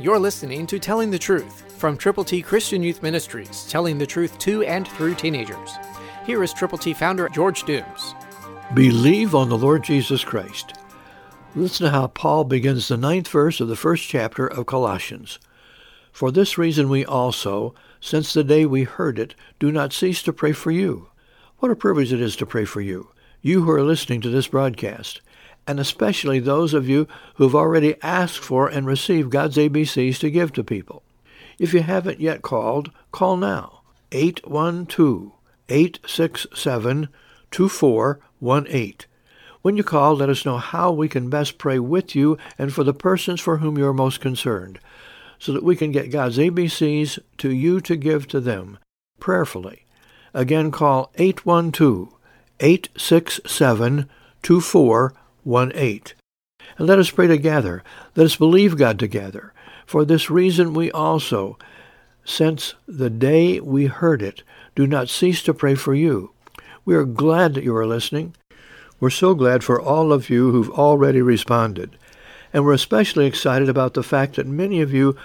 You're listening to Telling the Truth from Triple T Christian Youth Ministries, telling the truth to and through teenagers. Here is Triple T founder George Dooms. Believe on the Lord Jesus Christ. Listen to how Paul begins the 9th verse of the 1st chapter of Colossians. For this reason we also, since the day we heard it, do not cease to pray for you. What a privilege it is to pray for you, you who are listening to this broadcast, and especially those of you who have already asked for and received God's ABCs to give to people. If you haven't yet called, call now, 812-867-2418. When you call, let us know how we can best pray with you and for the persons for whom you are most concerned, so that we can get God's ABCs to you to give to them prayerfully. Again, call 812-867-2418. And let us pray together. Let us believe God together. For this reason we also, since the day we heard it, do not cease to pray for you. We are glad that you are listening. We're so glad for all of you who've already responded. And we're especially excited about the fact that many of you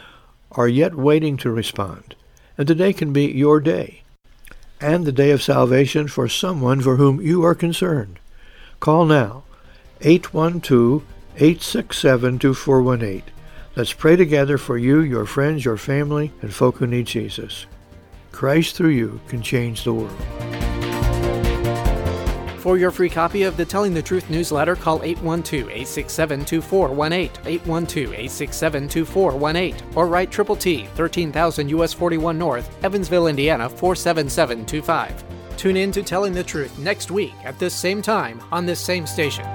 are yet waiting to respond. And today can be your day, and the day of salvation for someone for whom you are concerned. Call now, 812-867-2418. Let's pray together for you, your friends, your family, and folk who need Jesus. Christ through you can change the world. For your free copy of the Telling the Truth newsletter, call 812-867-2418, 812-867-2418, or write Triple T, 13,000 U.S. 41 North, Evansville, Indiana, 47725. Tune in to Telling the Truth next week at this same time on this same station.